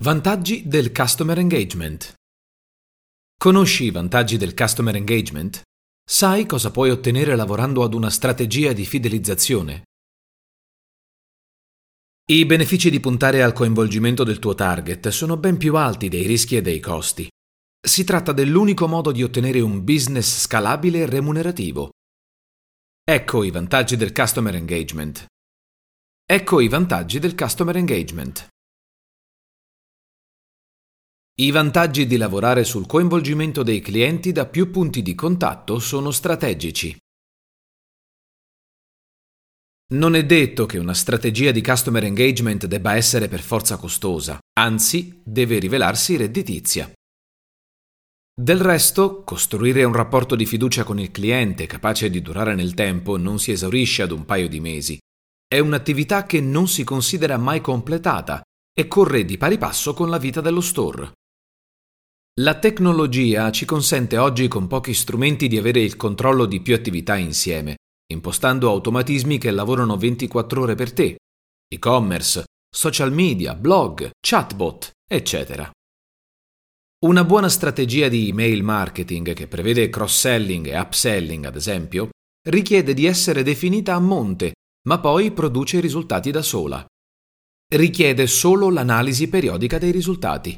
Vantaggi del Customer Engagement. Conosci i vantaggi del Customer Engagement? Sai cosa puoi ottenere lavorando ad una strategia di fidelizzazione? I benefici di puntare al coinvolgimento del tuo target sono ben più alti dei rischi e dei costi. Si tratta dell'unico modo di ottenere un business scalabile e remunerativo. Ecco i vantaggi del Customer Engagement. I vantaggi di lavorare sul coinvolgimento dei clienti da più punti di contatto sono strategici. Non è detto che una strategia di customer engagement debba essere per forza costosa, anzi, deve rivelarsi redditizia. Del resto, costruire un rapporto di fiducia con il cliente capace di durare nel tempo non si esaurisce ad un paio di mesi. È un'attività che non si considera mai completata e corre di pari passo con la vita dello store. La tecnologia ci consente oggi con pochi strumenti di avere il controllo di più attività insieme, impostando automatismi che lavorano 24 ore per te: e-commerce, social media, blog, chatbot, eccetera. Una buona strategia di email marketing che prevede cross-selling e upselling, ad esempio, richiede di essere definita a monte, ma poi produce i risultati da sola. Richiede solo l'analisi periodica dei risultati.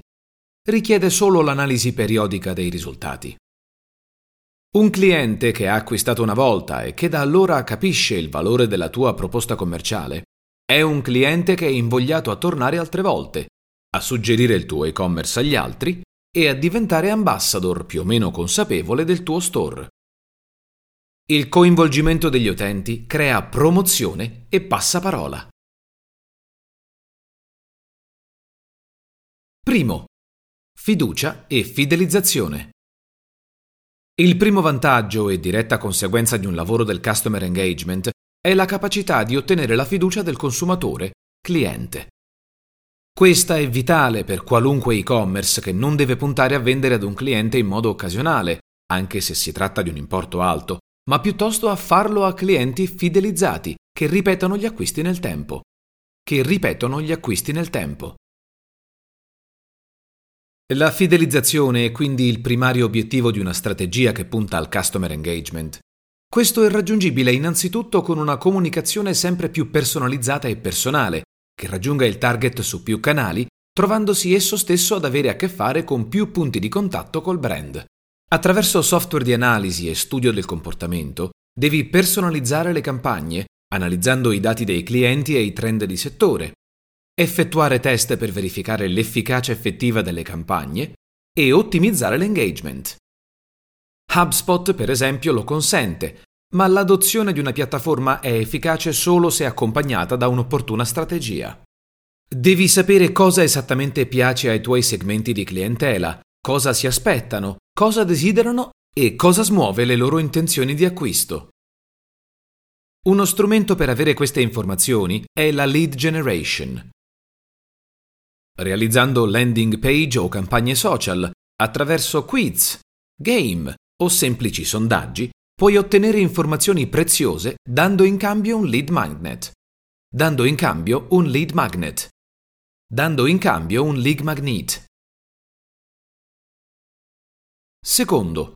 Un cliente che ha acquistato una volta e che da allora capisce il valore della tua proposta commerciale è un cliente che è invogliato a tornare altre volte, a suggerire il tuo e-commerce agli altri e a diventare ambassador più o meno consapevole del tuo store. Il coinvolgimento degli utenti crea promozione e passaparola. Primo, fiducia e fidelizzazione. Il primo vantaggio e diretta conseguenza di un lavoro del customer engagement è la capacità di ottenere la fiducia del consumatore, cliente. Questa è vitale per qualunque e-commerce che non deve puntare a vendere ad un cliente in modo occasionale, anche se si tratta di un importo alto, ma piuttosto a farlo a clienti fidelizzati che ripetono gli acquisti nel tempo. La fidelizzazione è quindi il primario obiettivo di una strategia che punta al customer engagement. Questo è raggiungibile innanzitutto con una comunicazione sempre più personalizzata e personale, che raggiunga il target su più canali, trovandosi esso stesso ad avere a che fare con più punti di contatto col brand. Attraverso software di analisi e studio del comportamento, devi personalizzare le campagne, analizzando i dati dei clienti e i trend di settore, effettuare test per verificare l'efficacia effettiva delle campagne e ottimizzare l'engagement. HubSpot, per esempio, lo consente, ma l'adozione di una piattaforma è efficace solo se accompagnata da un'opportuna strategia. Devi sapere cosa esattamente piace ai tuoi segmenti di clientela, cosa si aspettano, cosa desiderano e cosa smuove le loro intenzioni di acquisto. Uno strumento per avere queste informazioni è la lead generation. Realizzando landing page o campagne social, attraverso quiz, game o semplici sondaggi, puoi ottenere informazioni preziose dando in cambio un lead magnet. Secondo,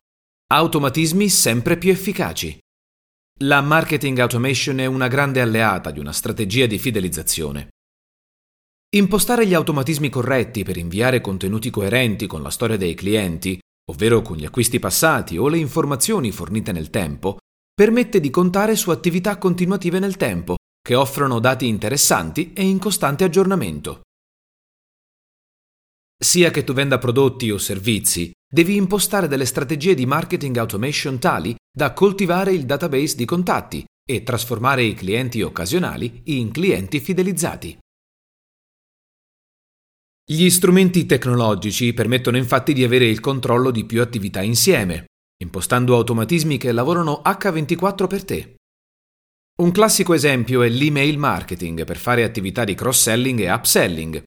automatismi sempre più efficaci. La marketing automation è una grande alleata di una strategia di fidelizzazione. Impostare gli automatismi corretti per inviare contenuti coerenti con la storia dei clienti, ovvero con gli acquisti passati o le informazioni fornite nel tempo, permette di contare su attività continuative nel tempo, che offrono dati interessanti e in costante aggiornamento. Sia che tu venda prodotti o servizi, devi impostare delle strategie di marketing automation tali da coltivare il database di contatti e trasformare i clienti occasionali in clienti fidelizzati. Gli strumenti tecnologici permettono infatti di avere il controllo di più attività insieme, impostando automatismi che lavorano H24 per te. Un classico esempio è l'email marketing per fare attività di cross-selling e upselling.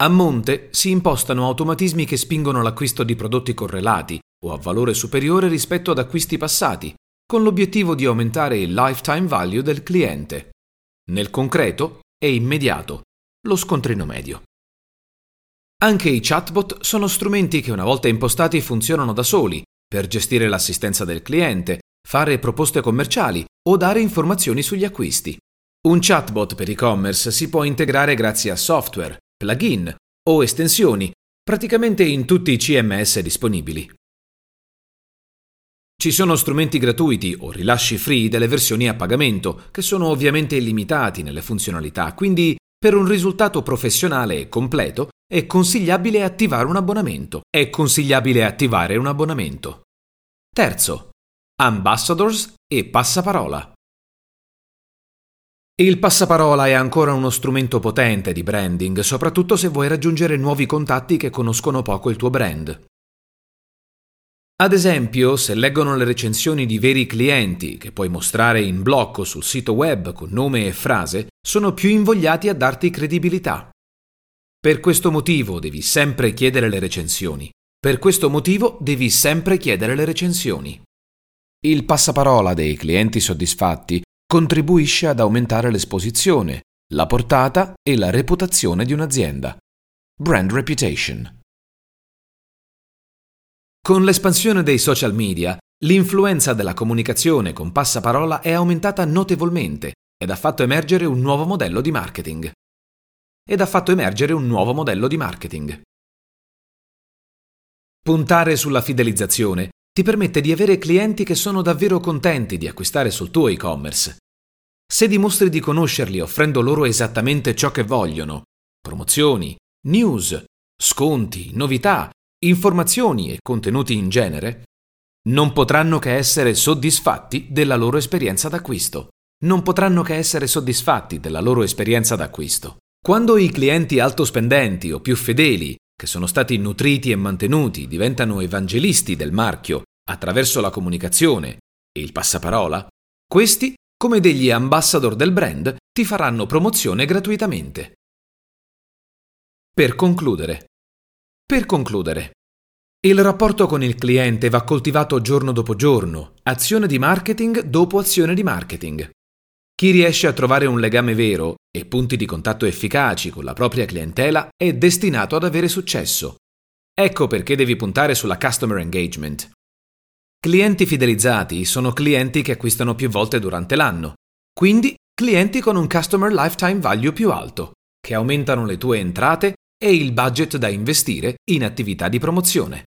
A monte si impostano automatismi che spingono l'acquisto di prodotti correlati o a valore superiore rispetto ad acquisti passati, con l'obiettivo di aumentare il lifetime value del cliente. Nel concreto è immediato, lo scontrino medio. Anche i chatbot sono strumenti che una volta impostati funzionano da soli, per gestire l'assistenza del cliente, fare proposte commerciali o dare informazioni sugli acquisti. Un chatbot per e-commerce si può integrare grazie a software, plugin o estensioni, praticamente in tutti i CMS disponibili. Ci sono strumenti gratuiti o rilasci free delle versioni a pagamento, che sono ovviamente illimitati nelle funzionalità, quindi per un risultato professionale e completo è consigliabile attivare un abbonamento. Terzo, ambassadors e passaparola. Il passaparola è ancora uno strumento potente di branding, soprattutto se vuoi raggiungere nuovi contatti che conoscono poco il tuo brand. Ad esempio, se leggono le recensioni di veri clienti, che puoi mostrare in blocco sul sito web con nome e frase, sono più invogliati a darti credibilità. Per questo motivo devi sempre chiedere le recensioni. Il passaparola dei clienti soddisfatti contribuisce ad aumentare l'esposizione, la portata e la reputazione di un'azienda. Brand reputation. Con l'espansione dei social media, l'influenza della comunicazione con passaparola è aumentata notevolmente ed ha fatto emergere un nuovo modello di marketing. Puntare sulla fidelizzazione ti permette di avere clienti che sono davvero contenti di acquistare sul tuo e-commerce. Se dimostri di conoscerli offrendo loro esattamente ciò che vogliono, promozioni, news, sconti, novità, informazioni e contenuti in genere, non potranno che essere soddisfatti della loro esperienza d'acquisto. Quando i clienti altospendenti o più fedeli, che sono stati nutriti e mantenuti, diventano evangelisti del marchio attraverso la comunicazione e il passaparola, questi, come degli ambassador del brand, ti faranno promozione gratuitamente. Per concludere, il rapporto con il cliente va coltivato giorno dopo giorno, azione di marketing dopo azione di marketing. Chi riesce a trovare un legame vero e punti di contatto efficaci con la propria clientela è destinato ad avere successo. Ecco perché devi puntare sulla Customer Engagement. Clienti fidelizzati sono clienti che acquistano più volte durante l'anno, quindi clienti con un Customer Lifetime Value più alto, che aumentano le tue entrate e il budget da investire in attività di promozione.